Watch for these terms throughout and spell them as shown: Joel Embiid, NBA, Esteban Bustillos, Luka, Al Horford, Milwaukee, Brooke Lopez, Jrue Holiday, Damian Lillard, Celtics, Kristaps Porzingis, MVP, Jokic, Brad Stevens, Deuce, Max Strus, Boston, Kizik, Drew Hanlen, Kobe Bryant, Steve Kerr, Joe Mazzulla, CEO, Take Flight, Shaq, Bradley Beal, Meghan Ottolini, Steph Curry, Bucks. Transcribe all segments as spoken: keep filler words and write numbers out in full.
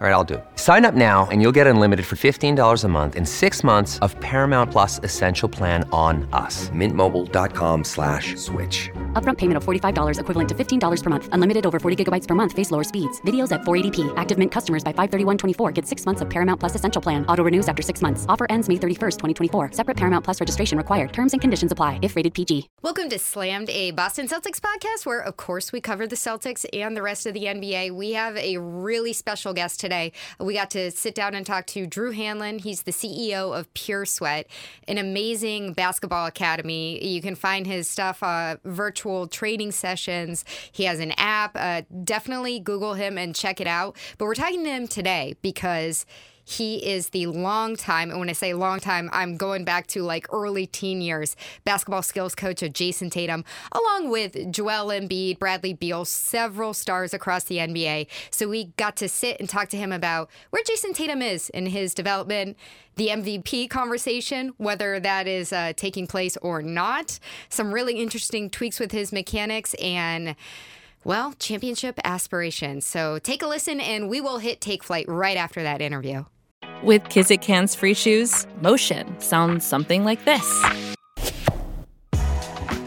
All right, I'll do it. Sign up now and you'll get unlimited for fifteen dollars a month and six months of Paramount Plus Essential Plan on us. Mint Mobile dot com slash switch. Upfront payment of forty-five dollars equivalent to fifteen dollars per month. Unlimited over forty gigabytes per month. Face lower speeds. Videos at four eighty p. Active Mint customers by five thirty-one twenty-four get six months of Paramount Plus Essential Plan. Auto renews after six months. Offer ends May thirty-first, twenty twenty-four. Separate Paramount Plus registration required. Terms and conditions apply if rated P G. Welcome to Slammed, a Boston Celtics podcast where, of course, we cover the Celtics and the rest of the N B A. We have a really special guest today. Today, we got to sit down and talk to Drew Hanlen. He's the C E O of Pure Sweat, an amazing basketball academy. You can find his stuff, uh, virtual training sessions. He has an app. Uh, definitely Google him and check it out. But we're talking to him today because he is the long time, and when I say long time, I'm going back to like early teen years, basketball skills coach of Jayson Tatum, along with Joel Embiid, Bradley Beal, several stars across the N B A. So we got to sit and talk to him about where Jayson Tatum is in his development, the M V P conversation, whether that is uh, taking place or not, some really interesting tweaks with his mechanics, and well, championship aspirations. So take a listen, and we will hit Take Flight right after that interview. With Kizik Hands Free Shoes, motion sounds something like this.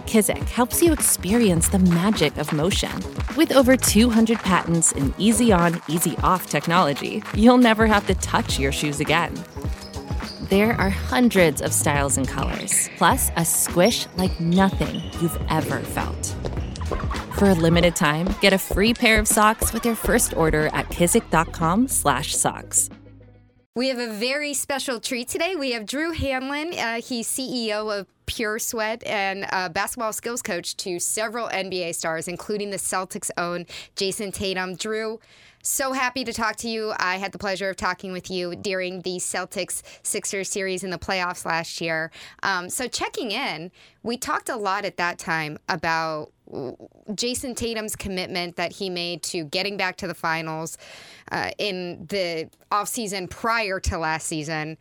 Kizik helps you experience the magic of motion. With over two hundred patents and easy-on, easy-off technology, you'll never have to touch your shoes again. There are hundreds of styles and colors, plus a squish like nothing you've ever felt. For a limited time, get a free pair of socks with your first order at kizik.com slash socks. We have a very special treat today. We have Drew Hanlen. Uh, he's C E O of Pure Sweat and a basketball skills coach to several N B A stars, including the Celtics' own Jayson Tatum. Drew, so happy to talk to you. I had the pleasure of talking with you during the Celtics-Sixers series in the playoffs last year. Um, so checking in, we talked a lot at that time about Jayson Tatum's commitment that he made to getting back to the finals uh, in the offseason prior to last season.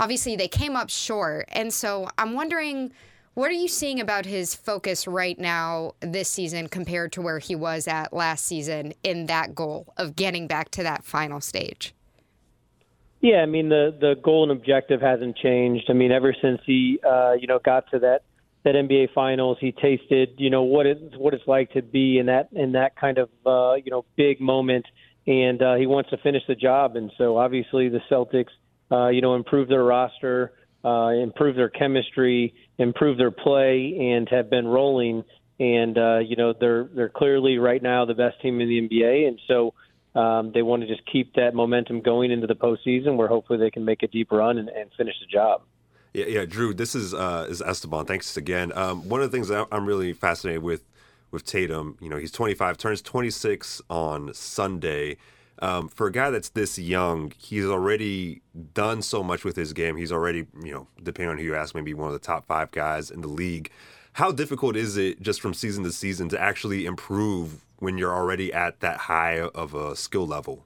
Obviously, they came up short. And so I'm wondering, what are you seeing about his focus right now this season compared to where he was at last season in that goal of getting back to that final stage? Yeah, I mean, the, the goal and objective hasn't changed. I mean, ever since he, uh, you know, got to that that N B A Finals, he tasted, you know, what it's what it's like to be in that in that kind of, uh, you know, big moment, and uh, he wants to finish the job. And so obviously the Celtics, uh, you know, improved their roster, uh, improved their chemistry, improved their play, and have been rolling. And uh, you know, they're they're clearly right now the best team in the N B A, and so um, they want to just keep that momentum going into the postseason, where hopefully they can make a deep run and, and finish the job. Yeah, yeah, Drew, this is uh, is Esteban. Thanks again. Um, one of the things that I'm really fascinated with with Tatum, you know, he's twenty-five, turns twenty-six on Sunday. Um, for a guy that's this young, he's already done so much with his game. He's already, you know, depending on who you ask, maybe one of the top five guys in the league. How difficult is it just from season to season to actually improve when you're already at that high of a skill level?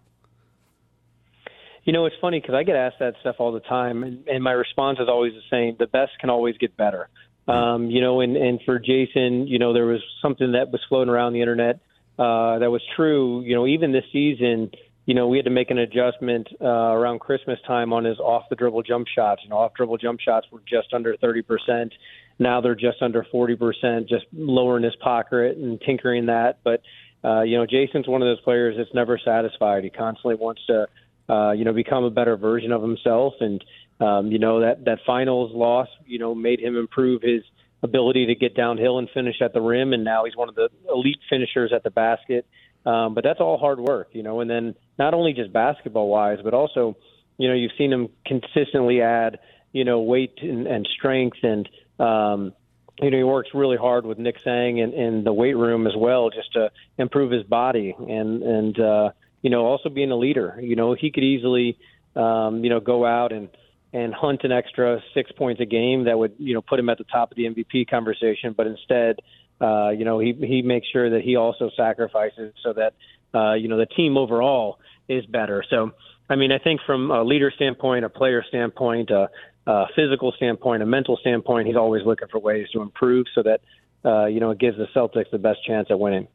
You know, it's funny because I get asked that stuff all the time, and, and my response is always the same. The best can always get better. Um, you know, and, and for Jayson, you know, there was something that was floating around the internet uh, that was true. You know, even this season, you know, we had to make an adjustment uh, around Christmas time on his off-the-dribble jump shots. You know, off-dribble jump shots were just under thirty percent. Now they're just under forty percent, just lowering his pocket and tinkering that. But, uh, you know, Jason's one of those players that's never satisfied. He constantly wants to, uh, you know, become a better version of himself. And, um, you know, that, that finals loss, you know, made him improve his ability to get downhill and finish at the rim. And now he's one of the elite finishers at the basket. Um, but that's all hard work, you know, and then not only just basketball-wise, but also, you know, you've seen him consistently add, you know, weight and, and strength, and, um, you know, he works really hard with Nick Sang in, in the weight room as well, just to improve his body and, and uh, you know, also being a leader. You know, he could easily, um, you know, go out and, and hunt an extra six points a game that would, you know, put him at the top of the M V P conversation. But instead, uh, you know, he, he makes sure that he also sacrifices so that, uh, you know, the team overall is better. So, I mean, I think from a leader standpoint, a player standpoint, a, a physical standpoint, a mental standpoint, he's always looking for ways to improve so that, uh, you know, it gives the Celtics the best chance at winning.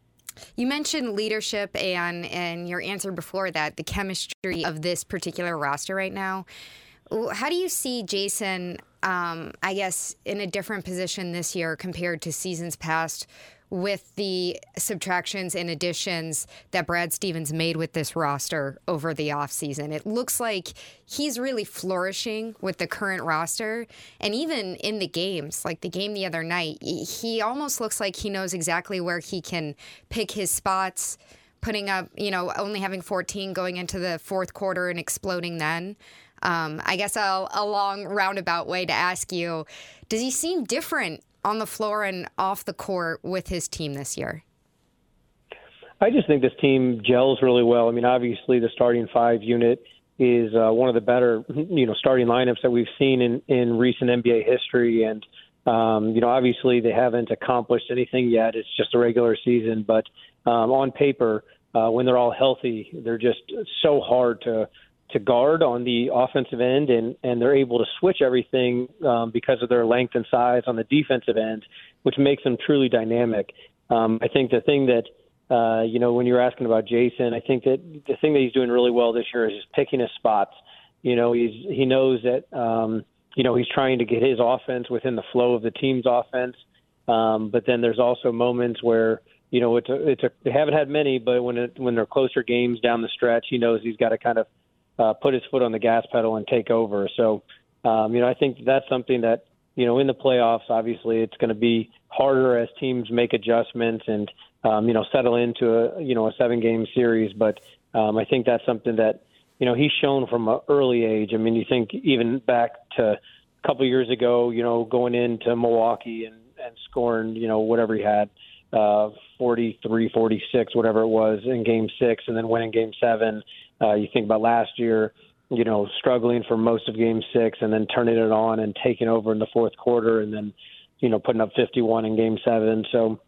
You mentioned leadership and, and your answer before that, the chemistry of this particular roster right now. How do you see Jayson, um, I guess, in a different position this year compared to seasons past with the subtractions and additions that Brad Stevens made with this roster over the offseason? It looks like he's really flourishing with the current roster. And even in the games, like the game the other night, he almost looks like he knows exactly where he can pick his spots, putting up, you know, only having fourteen going into the fourth quarter and exploding then. Um, I guess I'll, a long roundabout way to ask you, does he seem different on the floor and off the court with his team this year? I just think this team gels really well. I mean, obviously the starting five unit is uh, one of the better, you know, starting lineups that we've seen in, in recent N B A history. And, um, you know, obviously they haven't accomplished anything yet. It's just a regular season. But um, on paper, uh, when they're all healthy, they're just so hard to to guard on the offensive end, and, and they're able to switch everything um, because of their length and size on the defensive end, which makes them truly dynamic. Um, I think the thing that, uh, you know, when you're asking about Jayson, I think that the thing that he's doing really well this year is just picking his spots. You know, he's, he knows that, um, you know, he's trying to get his offense within the flow of the team's offense. Um, but then there's also moments where, you know, it's a, it's a, they haven't had many, but when it, when they're closer games down the stretch, he knows he's got to kind of Uh, put his foot on the gas pedal and take over. So, um, you know, I think that's something that, you know, in the playoffs, obviously it's going to be harder as teams make adjustments and, um, you know, settle into a, you know, a seven game series. But um, I think that's something that, you know, he's shown from an early age. I mean, you think even back to a couple of years ago, you know, going into Milwaukee and, and scoring, you know, whatever he had, uh, forty-three, forty-six, whatever it was in game six, and then winning game seven. Uh, you think about last year, you know, struggling for most of game six and then turning it on and taking over in the fourth quarter and then, you know, putting up fifty-one in game seven. So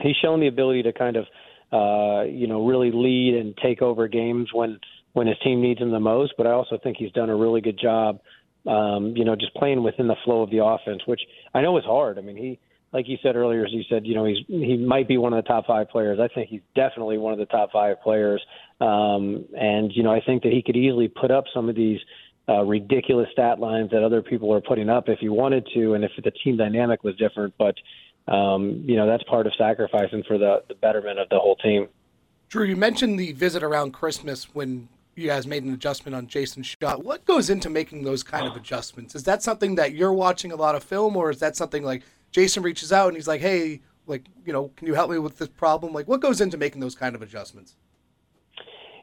he's shown the ability to kind of, uh, you know, really lead and take over games when, when his team needs him the most. But I also think he's done a really good job, um, you know, just playing within the flow of the offense, which I know is hard. I mean, he, like you said earlier, as you said, you know, he's, he might be one of the top five players. I think he's definitely one of the top five players. Um, and, you know, I think that he could easily put up some of these uh, ridiculous stat lines that other people are putting up if he wanted to and if the team dynamic was different. But, um, you know, that's part of sacrificing for the, the betterment of the whole team. Drew, you mentioned the visit around Christmas when you guys made an adjustment on Jason's shot. What goes into making those kind of adjustments? Is that something that you're watching a lot of film, or is that something like Jayson reaches out and he's like, hey, like, you know, can you help me with this problem? Like, what goes into making those kind of adjustments?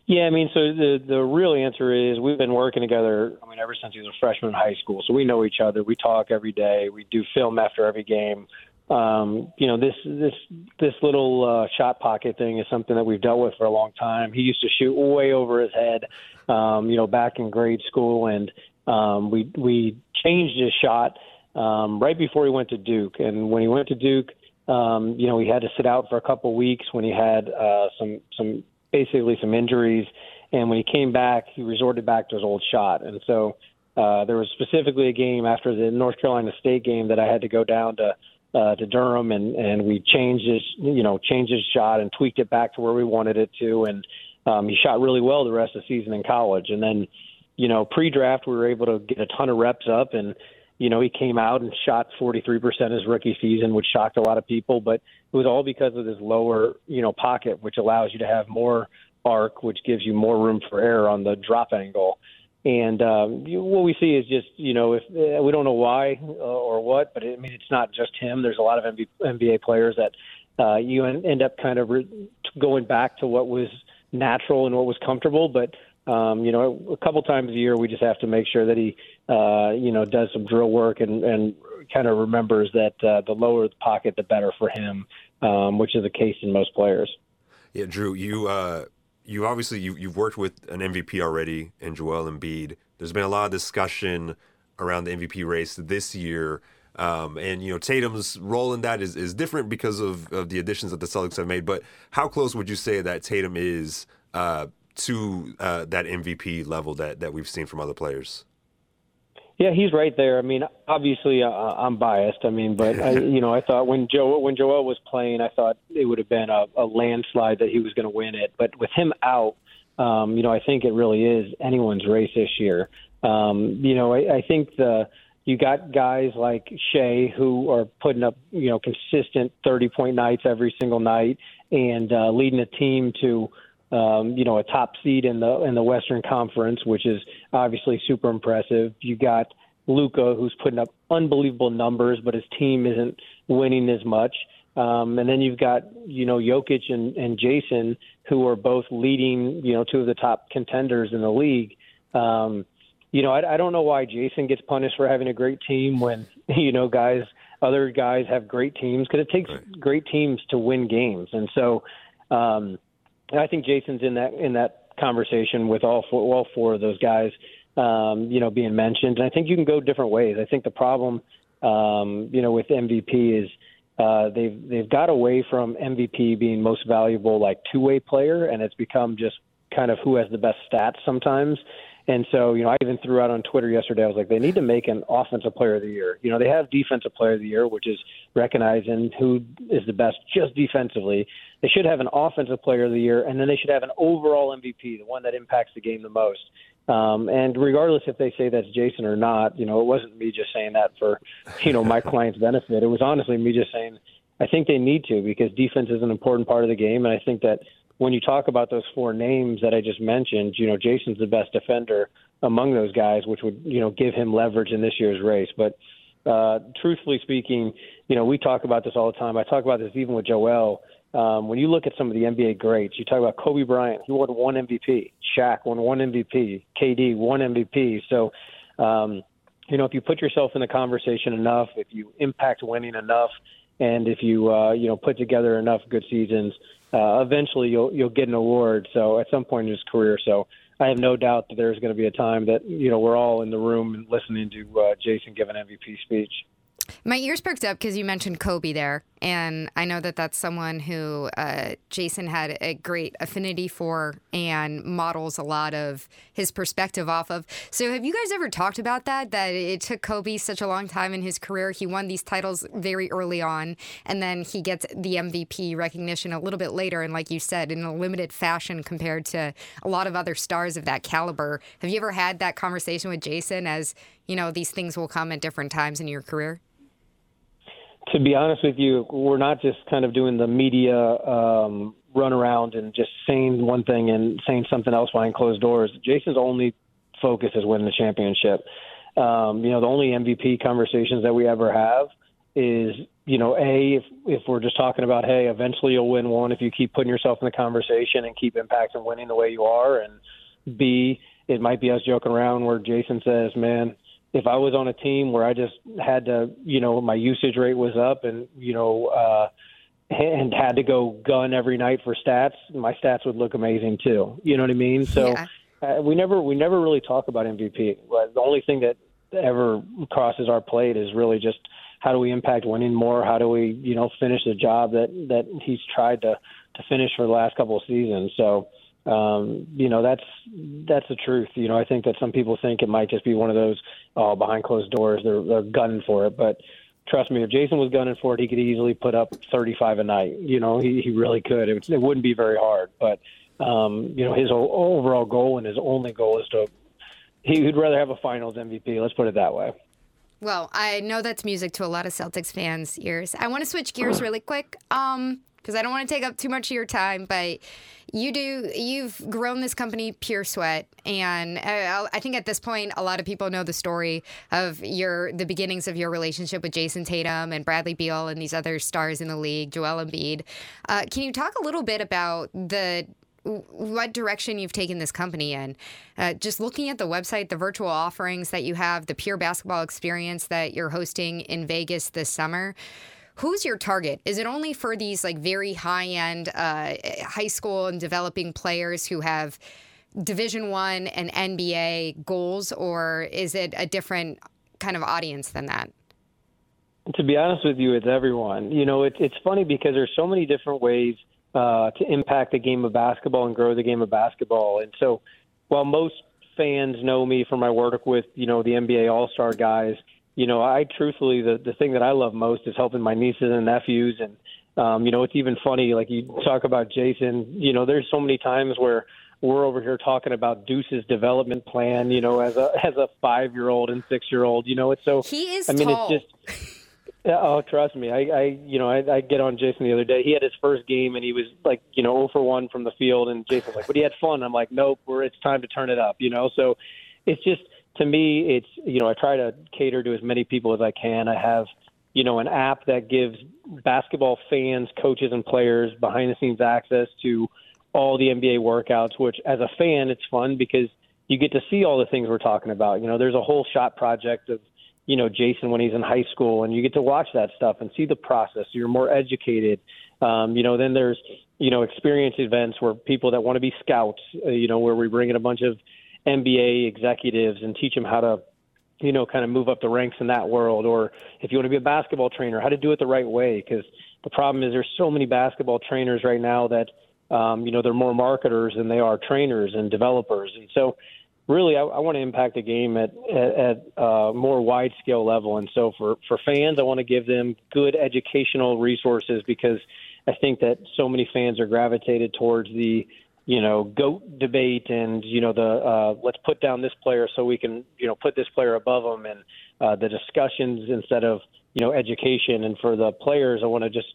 Yeah, I mean, so the the real answer is we've been working together, I mean, ever since he was a freshman in high school. So we know each other. We talk every day. We do film after every game. Um, you know, this this this little uh, shot pocket thing is something that we've dealt with for a long time. He used to shoot way over his head, um, you know, back in grade school. And um, we we changed his shot um, right before he went to Duke. And when he went to Duke, um, you know, he had to sit out for a couple weeks when he had uh, some some basically some injuries. And when he came back, he resorted back to his old shot. And so uh, there was specifically a game after the North Carolina State game that I had to go down to uh, to Durham, and, and we changed his, you know, changed his shot and tweaked it back to where we wanted it to. And um, he shot really well the rest of the season in college. And then, you know, pre-draft, we were able to get a ton of reps up, and, You know, he came out and shot forty-three percent his rookie season, which shocked a lot of people, but it was all because of his lower, you know, pocket, which allows you to have more arc, which gives you more room for error on the drop angle. And um, you, what we see is just, you know, if uh, we don't know why uh, or what, but it, I mean, it's not just him. There's a lot of N B A players that uh, you end up kind of re- going back to what was natural and what was comfortable, but Um, you know, a couple times a year, we just have to make sure that he, uh, you know, does some drill work and, and kind of remembers that uh, the lower the pocket, the better for him, um, which is the case in most players. Yeah, Drew, you uh, you obviously you, you've worked with an M V P already in Joel Embiid. There's been a lot of discussion around the M V P race this year. Um, and, you know, Tatum's role in that is, is different because of, of the additions that the Celtics have made. But how close would you say that Tatum is uh to uh, that M V P level that, that we've seen from other players? Yeah, he's right there. I mean, obviously uh, I'm biased. I mean, but I, you know, I thought when Joel, when Joel was playing, I thought it would have been a, a landslide that he was going to win it. But with him out, um, you know, I think it really is anyone's race this year. Um, you know, I, I think the, you got guys like Shea who are putting up, you know, consistent thirty point nights every single night and uh, leading a team to, Um, you know, a top seed in the in the Western Conference, which is obviously super impressive. You got Luka, who's putting up unbelievable numbers, but his team isn't winning as much. Um, and then you've got, you know, Jokic and, and Jayson, who are both leading, you know, two of the top contenders in the league. Um, you know, I, I don't know why Jayson gets punished for having a great team when, you know, guys, other guys have great teams, because it takes right. great teams to win games. And so, um And I think Jason's in that in that conversation with all four, all four of those guys, um, you know, being mentioned. And I think you can go different ways. I think the problem, um, you know, with M V P is uh, they've they've got away from M V P being most valuable, like two-way player, and it's become just kind of who has the best stats sometimes. And so, you know, I even threw out on Twitter yesterday, I was like, they need to make an offensive player of the year. You know, they have defensive player of the year, which is recognizing who is the best just defensively. They should have an offensive player of the year, and then they should have an overall M V P, the one that impacts the game the most. Um, and regardless if they say that's Jayson or not, you know, it wasn't me just saying that for, you know, my client's benefit. It was honestly me just saying I think they need to, because defense is an important part of the game, and I think that when you talk about those four names that I just mentioned, you know, Jason's the best defender among those guys, which would, you know, give him leverage in this year's race. But uh, truthfully speaking, you know, we talk about this all the time. I talk about this even with Joel. Um, when you look at some of the N B A greats, you talk about Kobe Bryant, he won one M V P. Shaq won one M V P. K D won M V P. So, um, you know, if you put yourself in the conversation enough, if you impact winning enough, and if you, uh, you know, put together enough good seasons, Uh, eventually you'll you'll get an award. So at some point in his career, so I have no doubt that there's going to be a time that, you know, we're all in the room and listening to uh, Jayson give an M V P speech. My ears perked up because you mentioned Kobe there, and I know that that's someone who uh, Jayson had a great affinity for and models a lot of his perspective off of. So have you guys ever talked about that, that it took Kobe such a long time in his career? He won these titles very early on, and then he gets the M V P recognition a little bit later, and like you said, in a limited fashion compared to a lot of other stars of that caliber. Have you ever had that conversation with Jayson as, you know, these things will come at different times in your career? To be honest with you, we're not just kind of doing the media um, run around and just saying one thing and saying something else behind closed doors. Jason's only focus is winning the championship. Um, you know, the only M V P conversations that we ever have is, you know, A, if, if we're just talking about, hey, eventually you'll win one if you keep putting yourself in the conversation and keep impacting winning the way you are. And B, it might be us joking around where Jayson says, man, if I was on a team where I just had to, you know, my usage rate was up and, you know, uh, and had to go gun every night for stats, my stats would look amazing too. You know what I mean? So yeah. uh, we never, we never really talk about M V P. The only thing that ever crosses our plate is really just how do we impact winning more? How do we, you know, finish the job that, that he's tried to, to finish for the last couple of seasons. So, Um, you know, that's that's the truth. You know, I think that some people think it might just be one of those oh, behind closed doors, they're, they're gunning for it. But trust me, if Jayson was gunning for it, he could easily put up thirty-five a night. You know, he, he really could. It, it wouldn't be very hard. But, um, you know, his overall goal and his only goal is to – he would rather have a finals M V P. Let's put it that way. Well, I know that's music to a lot of Celtics fans' ears. I want to switch gears really quick um, because I don't want to take up too much of your time, but you do, you've grown this company, Pure Sweat, and I, I think at this point a lot of people know the story of your the beginnings of your relationship with Jayson Tatum and Bradley Beal and these other stars in the league, Joel Embiid. Uh, can you talk a little bit about the what direction you've taken this company in? Uh, just looking at the website, the virtual offerings that you have, the Pure Basketball Experience that you're hosting in Vegas this summer, who's your target? Is it only for these like very high-end uh, high school and developing players who have Division I and N B A goals, or is it a different kind of audience than that? To be honest with you, it's everyone. You know, it, it's funny because there's so many different ways Uh, to impact the game of basketball and grow the game of basketball. And so while most fans know me for my work with, you know, the N B A All-Star guys, you know, I truthfully, the, the thing that I love most is helping my nieces and nephews. And, um, you know, it's even funny, like you talk about Jayson, you know, there's so many times where we're over here talking about Deuce's development plan, you know, as a as a five-year-old and six-year-old, you know, it's so, he is I mean, tall. It's just... Oh, trust me. I, I you know, I, I get on Jayson the other day. He had his first game, and he was, like, you know, zero for one from the field. And Jason's like, but he had fun. I'm like, nope, we're, it's time to turn it up, you know. So it's just, to me, it's, you know, I try to cater to as many people as I can. I have, you know, an app that gives basketball fans, coaches, and players behind-the-scenes access to all the N B A workouts, which, as a fan, it's fun because you get to see all the things we're talking about. You know, there's a whole shot project of, you know, Jayson when he's in high school, and you get to watch that stuff and see the process. You're more educated. Um, you know, then there's, you know, experience events where people that want to be scouts, uh, you know, where we bring in a bunch of N B A executives and teach them how to, you know, kind of move up the ranks in that world. Or if you want to be a basketball trainer, how to do it the right way. Because the problem is there's so many basketball trainers right now that, um, you know, they're more marketers than they are trainers and developers. And so, really, I, I want to impact the game at at, at uh, more wide scale level, and so for, for fans, I want to give them good educational resources because I think that so many fans are gravitated towards the, you know, GOAT debate and, you know, the uh, let's put down this player so we can, you know, put this player above them, and uh, the discussions instead of, you know, education. And for the players, I want to just,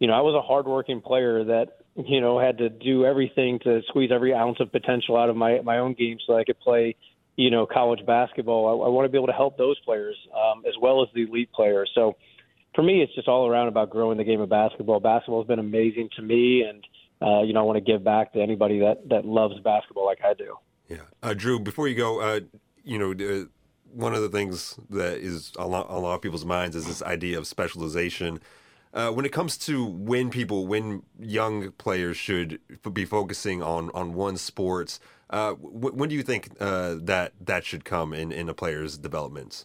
you know, I was a hardworking player that, you know, had to do everything to squeeze every ounce of potential out of my, my own game so I could play, you know, college basketball. I, I want to be able to help those players um, as well as the elite players. So for me, it's just all around about growing the game of basketball. Basketball has been amazing to me. And, uh, you know, I want to give back to anybody that, that loves basketball like I do. Yeah. Uh, Drew, before you go, uh, you know, uh, one of the things that is on a lot, on a lot of people's minds is this idea of specialization. Uh, when it comes to when people, when young players should f- be focusing on, on one sport, uh, w- when do you think uh, that that should come in, in a player's development?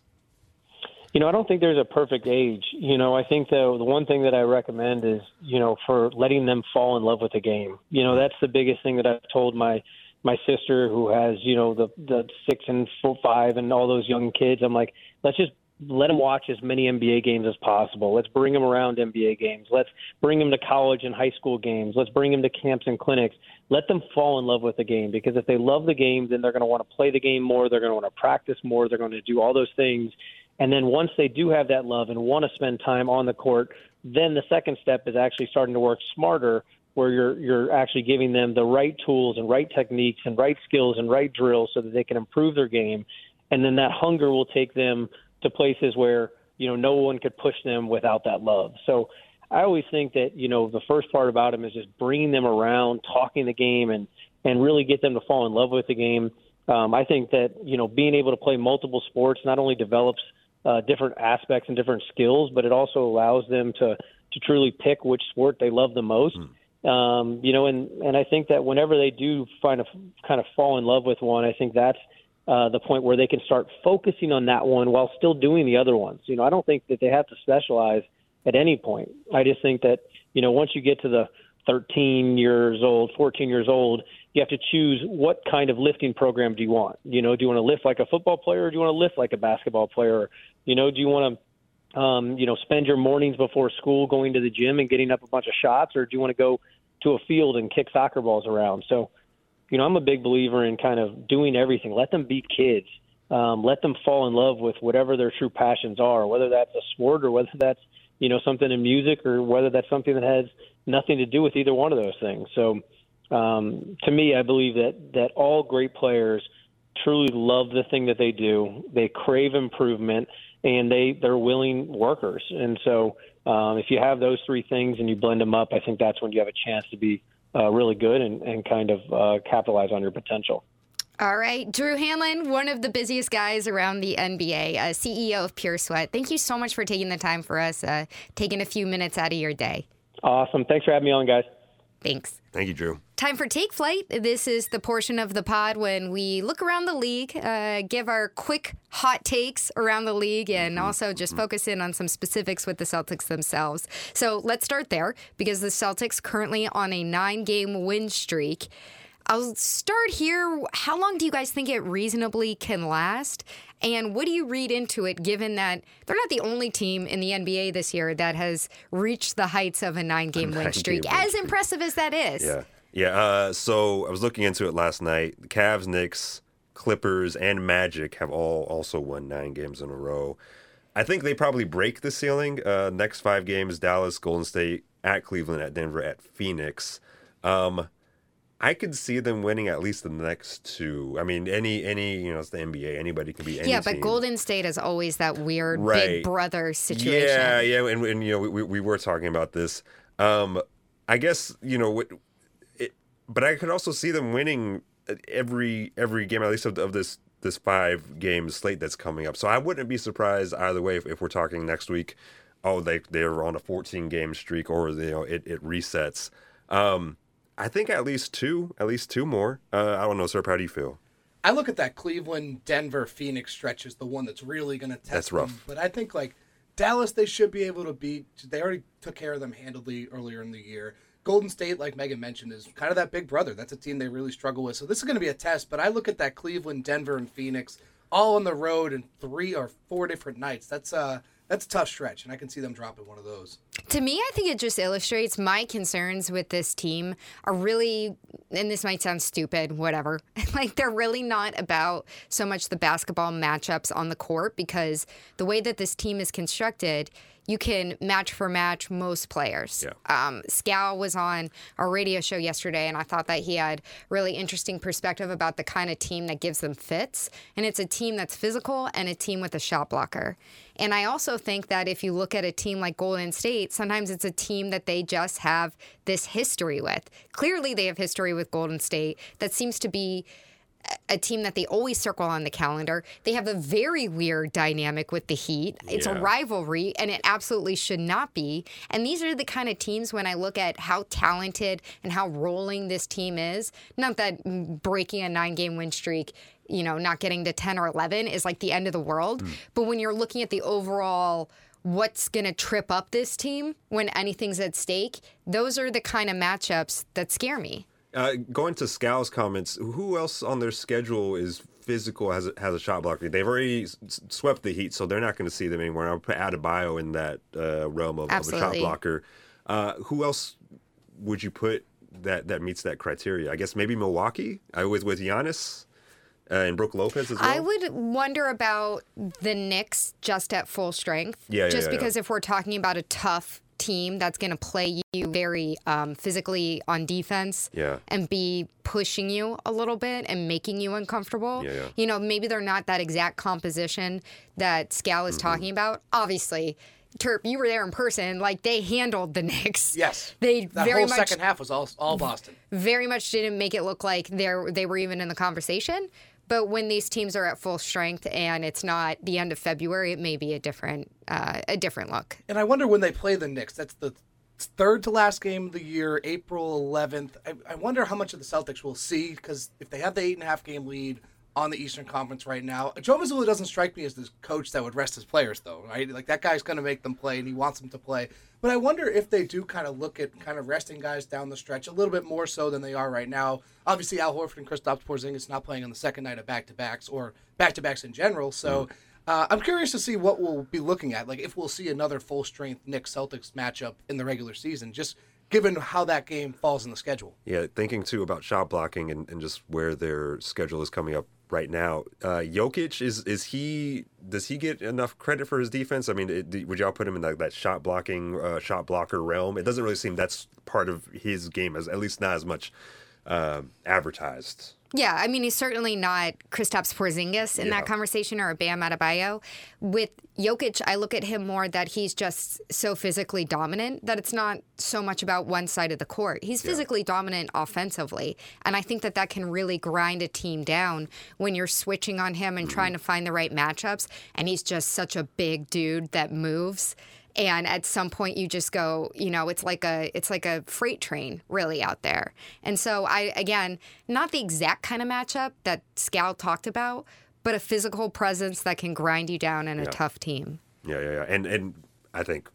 You know, I don't think there's a perfect age. You know, I think the, the one thing that I recommend is, you know, for letting them fall in love with the game. You know, that's the biggest thing that I've told my my sister who has, you know, the, the six and four, five and all those young kids. I'm like, let's just let them watch as many N B A games as possible. Let's bring them around N B A games. Let's bring them to college and high school games. Let's bring them to camps and clinics. Let them fall in love with the game, because if they love the game, then they're going to want to play the game more. They're going to want to practice more. They're going to do all those things. And then once they do have that love and want to spend time on the court, then the second step is actually starting to work smarter, where you're you're actually giving them the right tools and right techniques and right skills and right drills so that they can improve their game. And then that hunger will take them to places where, you know, no one could push them without that love. So I always think that, you know, the first part about them is just bringing them around, talking the game, and, and really get them to fall in love with the game. Um, I think that, you know, being able to play multiple sports not only develops uh, different aspects and different skills, but it also allows them to, to truly pick which sport they love the most. Mm. Um, you know, and, and I think that whenever they do find a, kind of fall in love with one, I think that's Uh, the point where they can start focusing on that one while still doing the other ones. You know, I don't think that they have to specialize at any point. I just think that, you know, once you get to the thirteen years old, fourteen years old, you have to choose what kind of lifting program do you want. You know, do you want to lift like a football player, or do you want to lift like a basketball player? You know, do you want to, um, you know, spend your mornings before school going to the gym and getting up a bunch of shots, or do you want to go to a field and kick soccer balls around? So, you know, I'm a big believer in kind of doing everything. Let them be kids. Um, let them fall in love with whatever their true passions are, whether that's a sport or whether that's, you know, something in music or whether that's something that has nothing to do with either one of those things. So um, to me, I believe that, that all great players truly love the thing that they do. They crave improvement and they, they're willing workers. And so um, if you have those three things and you blend them up, I think that's when you have a chance to be uh, really good and, and kind of uh, capitalize on your potential. All right. Drew Hanlen, one of the busiest guys around the N B A, uh, C E O of Pure Sweat. Thank you so much for taking the time for us, uh, taking a few minutes out of your day. Awesome. Thanks for having me on, guys. Thanks. Thank you, Drew. Time for Take Flight. This is the portion of the pod when we look around the league, uh, give our quick hot takes around the league, and also just focus in on some specifics with the Celtics themselves. So let's start there, because the Celtics currently on a nine-game win streak. I'll start here. How long do you guys think it reasonably can last? And what do you read into it, given that they're not the only team in the N B A this year that has reached the heights of a nine-game win streak, as impressive as that is? Yeah. Yeah. Uh, so I was looking into it last night. The Cavs, Knicks, Clippers, and Magic have all also won nine games in a row. I think they probably break the ceiling. Uh, next five games, Dallas, Golden State, at Cleveland, at Denver, at Phoenix. Um, I could see them winning at least the next two. I mean, any, any you know, it's the N B A. Anybody can be any Yeah, but team. Golden State is always that weird right. big brother situation. Yeah, yeah, and, and you know, we, we were talking about this. Um, I guess, you know, it, it, but I could also see them winning every every game, at least of, of this, this five-game slate that's coming up. So I wouldn't be surprised either way if, if we're talking next week, oh, they, they're on a fourteen-game streak or, you know, it, it resets. Um I think at least two, at least two more. Uh, I don't know, sir. How do you feel? I look at that Cleveland, Denver, Phoenix stretch as the one that's really going to test That's rough. Them. But I think, like, Dallas, they should be able to beat. They already took care of them handily earlier in the year. Golden State, like Megan mentioned, is kind of that big brother. That's a team they really struggle with. So this is going to be a test. But I look at that Cleveland, Denver, and Phoenix all on the road in three or four different nights. That's uh. That's a tough stretch, and I can see them dropping one of those. To me, I think it just illustrates my concerns with this team are really, and this might sound stupid, whatever, like they're really not about so much the basketball matchups on the court, because the way that this team is constructed, you can match for match most players. Yeah. Um, Scal was on a radio show yesterday, and I thought that he had really interesting perspective about the kind of team that gives them fits. And it's a team that's physical and a team with a shot blocker. And I also think that if you look at a team like Golden State, sometimes it's a team that they just have this history with. Clearly, they have history with Golden State. That seems to be a team that they always circle on the calendar. They have a very weird dynamic with the Heat. It's yeah. a rivalry, and it absolutely should not be. And these are the kind of teams, when I look at how talented and how rolling this team is, not that breaking a nine-game win streak, you know, not getting to ten or eleven is like the end of the world. Mm. But when you're looking at the overall what's going to trip up this team when anything's at stake, those are the kind of matchups that scare me. Uh, going to Scal's comments, who else on their schedule is physical, has a, has a shot blocker? They've already s- swept the Heat, so they're not going to see them anymore. And I'll put Adebayo in that uh, realm of, of a shot blocker. Uh, who else would you put that, that meets that criteria? I guess maybe Milwaukee I, with, with Giannis uh, and Brooke Lopez as well? I would wonder about the Knicks just at full strength. Yeah, Just yeah, yeah, because yeah. if we're talking about a tough team that's going to play you very um, physically on defense yeah. and be pushing you a little bit and making you uncomfortable. Yeah, yeah. You know, maybe they're not that exact composition that Scal is mm-hmm. talking about. Obviously, Terp, you were there in person. Like, they handled the Knicks. Yes. They that very whole much, second half was all, all Boston. Very much didn't make it look like they're, they were even in the conversation. But when these teams are at full strength and it's not the end of February, it may be a different uh, a different look. And I wonder when they play the Knicks. That's the third to last game of the year, April eleventh. I, I wonder how much of the Celtics will see, because if they have the eight and a half game lead on the Eastern Conference right now, Joe Mazzulla doesn't strike me as this coach that would rest his players, though, right? Like, that guy's going to make them play, and he wants them to play. But I wonder if they do kind of look at kind of resting guys down the stretch a little bit more so than they are right now. Obviously, Al Horford and Kristaps Porzingis not playing on the second night of back-to-backs or back-to-backs in general. So uh, I'm curious to see what we'll be looking at, like if we'll see another full-strength Knicks-Celtics matchup in the regular season, just given how that game falls in the schedule. Yeah, thinking, too, about shot blocking and, and just where their schedule is coming up right now. Uh, Jokic, is is he does he get enough credit for his defense? I mean, it, would y'all put him in like that shot blocking, uh, shot blocker realm? It doesn't really seem that's part of his game, as at least not as much uh, advertised. Yeah, I mean, he's certainly not Kristaps Porzingis in yeah. that conversation, or a Bam Adebayo. With Jokic, I look at him more that he's just so physically dominant that it's not so much about one side of the court. He's physically yeah. dominant offensively, and I think that that can really grind a team down when you're switching on him and mm-hmm. trying to find the right matchups, and he's just such a big dude that moves. And at some point, you just go, you know, it's like a it's like a freight train really out there. And so I, again, not the exact kind of matchup that Scal talked about, but a physical presence that can grind you down in yeah. a tough team. Yeah, yeah, yeah. And and I think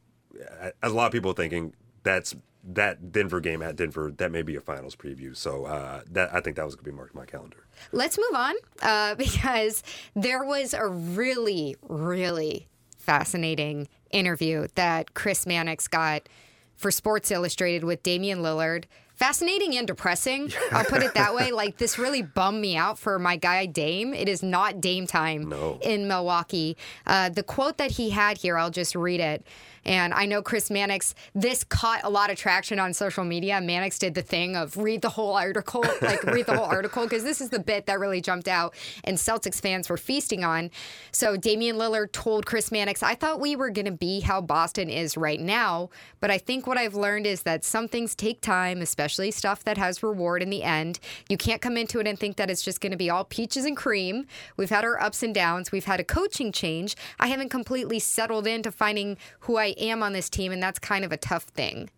a lot of people are thinking that's that Denver game at Denver, that may be a finals preview. So uh, that I think that was going to be marked on my calendar. Let's move on uh, because there was a really, really fascinating interview that Chris Mannix got for Sports Illustrated with Damian Lillard. Fascinating and depressing. Yeah. I'll put it that way. Like, this really bummed me out for my guy Dame. It is not Dame time no. in Milwaukee. Uh, the quote that he had here, I'll just read it. And I know Chris Mannix, this caught a lot of traction on social media. Mannix did the thing of read the whole article, like read the whole article, because this is the bit that really jumped out and Celtics fans were feasting on. So Damian Lillard told Chris Mannix, I thought we were going to be how Boston is right now, but I think what I've learned is that some things take time, especially stuff that has reward in the end. You can't come into it and think that it's just going to be all peaches and cream. We've had our ups and downs. We've had a coaching change. I haven't completely settled into finding who I am on this team, and that's kind of a tough thing.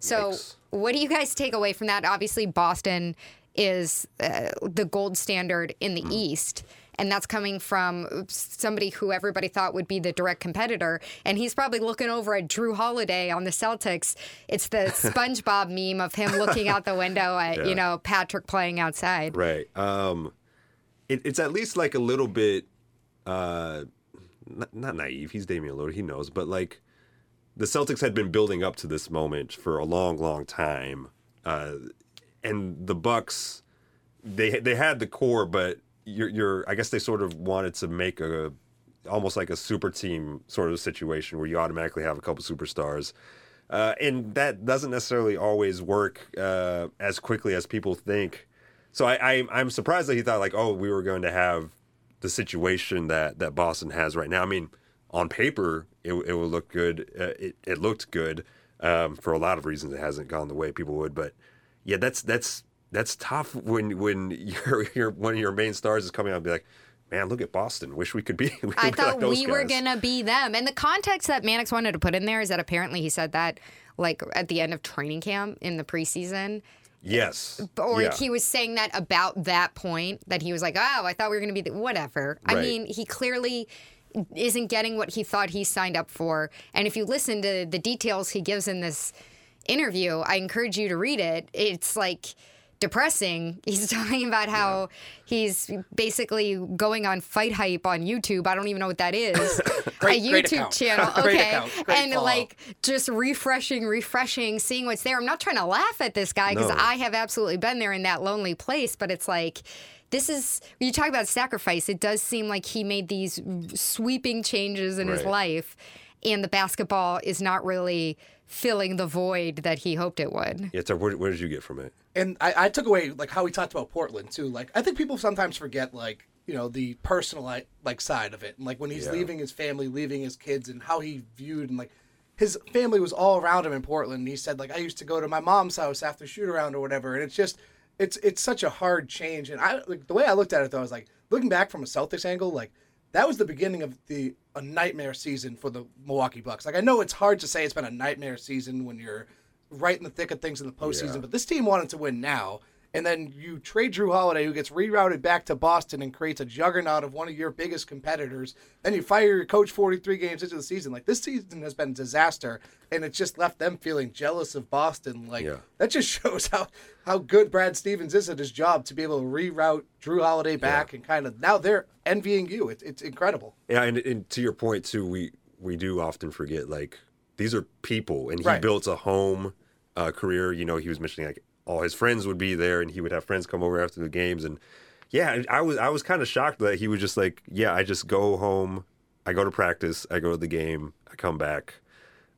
So Yikes. What do you guys take away from that? Obviously, Boston is uh, the gold standard in the mm. East, and that's coming from somebody who everybody thought would be the direct competitor, and he's probably looking over at Jrue Holiday on the Celtics. It's the SpongeBob meme of him looking out the window at, yeah. you know, Patrick playing outside. Right. Um, it, it's at least like a little bit, uh, not, not naive. He's Damian Lillard. He knows. But like, the Celtics had been building up to this moment for a long, long time, uh, and the Bucks, they they had the core, but you're, you're I guess they sort of wanted to make a almost like a super team sort of situation where you automatically have a couple superstars, uh, and that doesn't necessarily always work uh, as quickly as people think. So I, I I'm surprised that he thought like, oh, we were going to have the situation that that Boston has right now. I mean, on paper, it it will look good. Uh, it it looked good um, for a lot of reasons. It hasn't gone the way people would, but yeah, that's that's that's tough when when your your one of your main stars is coming out and be like, man, look at Boston. Wish we could be. We I be thought like those we guys. were gonna be them. And the context that Mannix wanted to put in there is that apparently he said that like at the end of training camp in the preseason. Yes. Or yeah. he was saying that about that point that he was like, oh, I thought we were gonna be the whatever. Right. I mean, he clearly isn't getting what he thought he signed up for. And if you listen to the details he gives in this interview, I encourage you to read it. It's like depressing. He's talking about how yeah. he's basically going on Fight Hype on YouTube. I don't even know what that is. great, a YouTube great account. channel. Okay. Great account. Great and follow. Like just refreshing, refreshing, seeing what's there. I'm not trying to laugh at this guy because no. I have absolutely been there in that lonely place, but it's like, this is, when you talk about sacrifice, it does seem like he made these sweeping changes in right. his life, and the basketball is not really filling the void that he hoped it would. Yeah, so where, where did you get from it? And I, I took away, like, how he talked about Portland, too. Like, I think people sometimes forget, like, you know, the personal, like, side of it. And, like, when he's yeah. leaving his family, leaving his kids, and how he viewed, and, like, his family was all around him in Portland. And he said, like, I used to go to my mom's house after shoot-around or whatever, and it's just... It's it's such a hard change, and I like, the way I looked at it though, I was like, looking back from a Celtics angle, like that was the beginning of the a nightmare season for the Milwaukee Bucks. Like I know it's hard to say it's been a nightmare season when you're right in the thick of things in the postseason, yeah. but this team wanted to win now, and then you trade Jrue Holiday, who gets rerouted back to Boston and creates a juggernaut of one of your biggest competitors. Then you fire your coach forty-three games into the season. Like this season has been a disaster, and it just left them feeling jealous of Boston. Like yeah. that just shows how. how good Brad Stevens is at his job to be able to reroute Jrue Holiday back yeah. and kind of now they're envying you. It, it's incredible. Yeah, and, and to your point, too, we, we do often forget, like, these are people. And he right. built a home uh, career. You know, he was mentioning, like, all his friends would be there and he would have friends come over after the games. And Yeah, I was I was kind of shocked that he was just like, yeah, I just go home, I go to practice, I go to the game, I come back.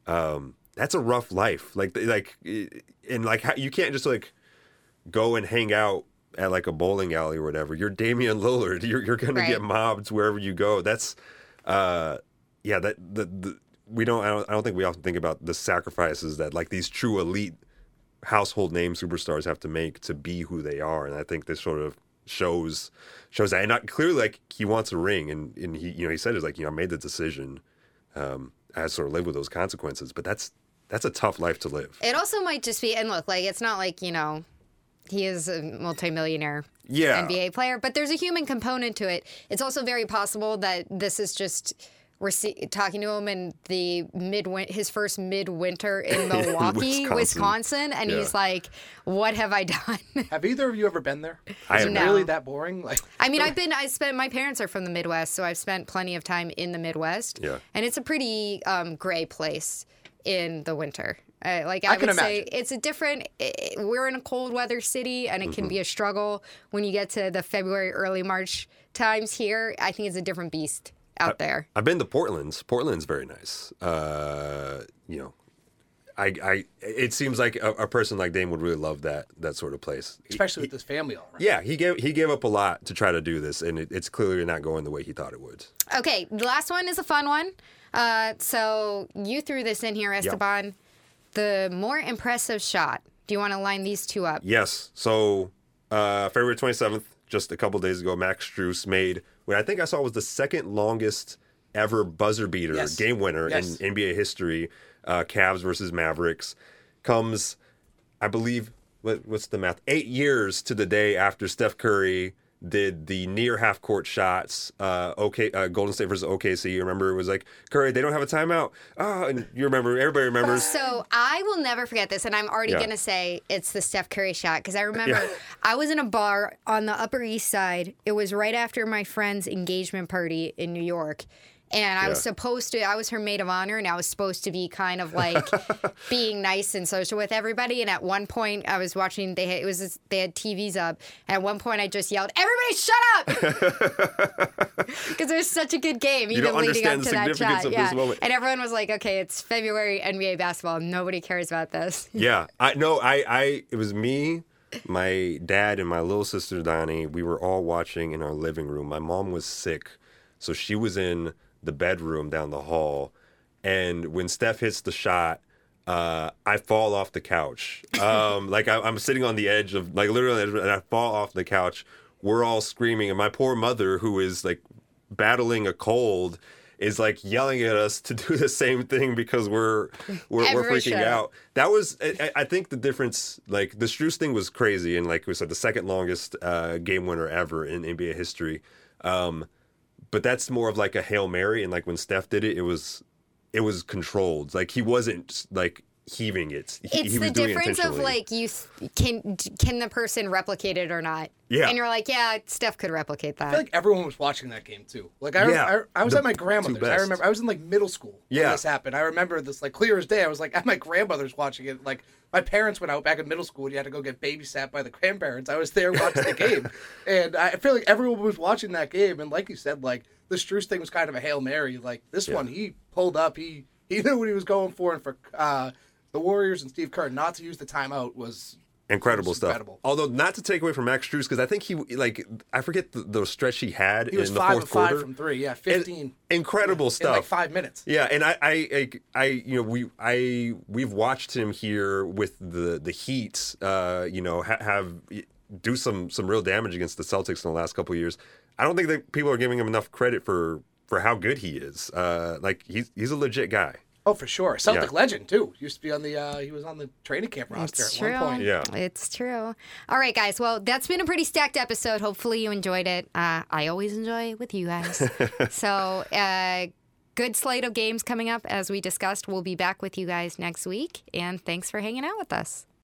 Um, that's a rough life. Like like and like you can't just like go and hang out at like a bowling alley or whatever. You're Damian Lillard. You're you're gonna right. get mobbed wherever you go. That's uh, yeah. That the, the we don't I, don't I don't think we often think about the sacrifices that like these true elite household name superstars have to make to be who they are. And I think this sort of shows shows that. And not, clearly, like he wants a ring, and, and he you know he said it's like you know I made the decision. Um, I had to sort of live with those consequences, but that's that's a tough life to live. It also might just be and look like it's not like you know. He is a multimillionaire yeah. N B A player, but there's a human component to it. It's also very possible that this is just we're see- talking to him in the midwin- his first midwinter in Milwaukee, Wisconsin. Wisconsin, and yeah. he's like, "What have I done?" Have either of you ever been there? I am no. really that boring. Like, I mean, I've been. I spent. My parents are from the Midwest, so I've spent plenty of time in the Midwest. Yeah, and it's a pretty um, gray place in the winter. Uh, like I, I would imagine. say, it's a different. It, we're in a cold weather city, and it mm-hmm. can be a struggle when you get to the February, early March times here. I think it's a different beast out I, there. I've been to Portland's. Portland's very nice. Uh, you know, I, I. It seems like a, a person like Dame would really love that that sort of place, especially he, with his family. All right. Yeah, he gave he gave up a lot to try to do this, and it, it's clearly not going the way he thought it would. Okay, the last one is a fun one. Uh, so you threw this in here, Esteban. Yep. The more impressive shot. Do you want to line these two up? Yes. So uh, February twenty-seventh, just a couple days ago, Max Strus made what I think I saw was the second longest ever buzzer beater, yes. game winner yes. in N B A history, uh, Cavs versus Mavericks. Comes, I believe, what, what's the math? Eight years to the day after Steph Curry did the near half court shots, uh, okay, uh, Golden State versus O K C. You remember it was like, Curry, they don't have a timeout. Oh, and you remember, everybody remembers. So I will never forget this, and I'm already yeah. going to say it's the Steph Curry shot because I remember yeah. I was in a bar on the Upper East Side. It was right after my friend's engagement party in New York. And I yeah. was supposed to, I was her maid of honor, and I was supposed to be kind of like being nice and social with everybody. And at one point, I was watching, they had, it was just, they had T Vs up. And at one point, I just yelled, "Everybody shut up!" Because it was such a good game, you even leading up to that shot. Yeah. And everyone was like, okay, it's February N B A basketball. Nobody cares about this. yeah. I No, I, I, it was me, my dad, and my little sister, Donnie. We were all watching in our living room. My mom was sick, so she was in the bedroom down the hall, and when Steph hits the shot, uh, I fall off the couch. Um, like I, I'm sitting on the edge of, like literally, and I fall off the couch. We're all screaming, and my poor mother, who is like battling a cold, is like yelling at us to do the same thing because we're we're, we're freaking out. That was, I, I think, the difference. Like the Strus thing was crazy, and like we said, the second longest uh, game winner ever in N B A history. Um, But that's more of like a Hail Mary, and like when Steph did it, it was it was controlled. Like he wasn't like heaving it. He, it's he was the doing difference it of like you th- can can the person replicate it or not. Yeah, and you're like, yeah, Steph could replicate that. I feel like everyone was watching that game too. Like I, yeah, I, I was at my grandmother's. I remember I was in like middle school yeah. when this happened. I remember this like clear as day. I was like at my grandmother's watching it. Like my parents went out back in middle school, and you had to go get babysat by the grandparents. I was there watching the game, and I feel like everyone was watching that game. And like you said, like the Strus thing was kind of a Hail Mary. Like this yeah. one, he pulled up. He he knew what he was going for, and for. Uh, The Warriors and Steve Kerr not to use the timeout was incredible was stuff. Incredible. Although not to take away from Max Strus, because I think he like I forget the, the stretch he had he in was the five fourth of five quarter from three. Yeah, fifteen. And incredible yeah, stuff. In like five minutes. Yeah, and I, I, I, I, you know, we, I, we've watched him here with the the Heat. Uh, you know, ha- have do some some real damage against the Celtics in the last couple of years. I don't think that people are giving him enough credit for for how good he is. Uh, like he's he's a legit guy. Oh, for sure. Celtic yeah. legend, too. Used to be on the, uh, he was on the training camp roster it's at true. one point. Yeah. It's true. All right, guys. Well, that's been a pretty stacked episode. Hopefully you enjoyed it. Uh, I always enjoy it with you guys. so, uh, good slate of games coming up, as we discussed. We'll be back with you guys next week. And thanks for hanging out with us.